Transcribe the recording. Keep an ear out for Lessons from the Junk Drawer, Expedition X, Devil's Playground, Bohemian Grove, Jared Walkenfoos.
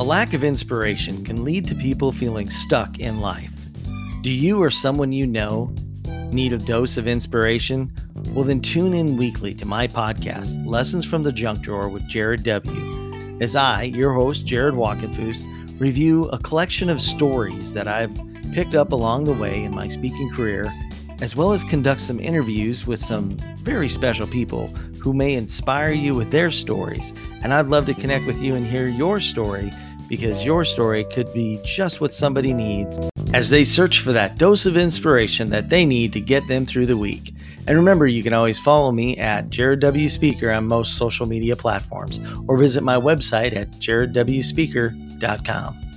A lack of inspiration can lead to people feeling stuck in life. Do you or someone you know need a dose of inspiration? Well, then tune in weekly to my podcast, Lessons from the Junk Drawer with Jared W., as I, your host, Jared Walkenfoos, review a collection of stories that I've picked up along the way in my speaking career, as well as conduct some interviews with some very special people who may inspire you with their stories. And I'd love to connect with you and hear your story, because your story could be just what somebody needs as they search for that dose of inspiration that they need to get them through the week. And remember, you can always follow me at Jared W. Speaker on most social media platforms, or visit my website at jaredwspeaker.com.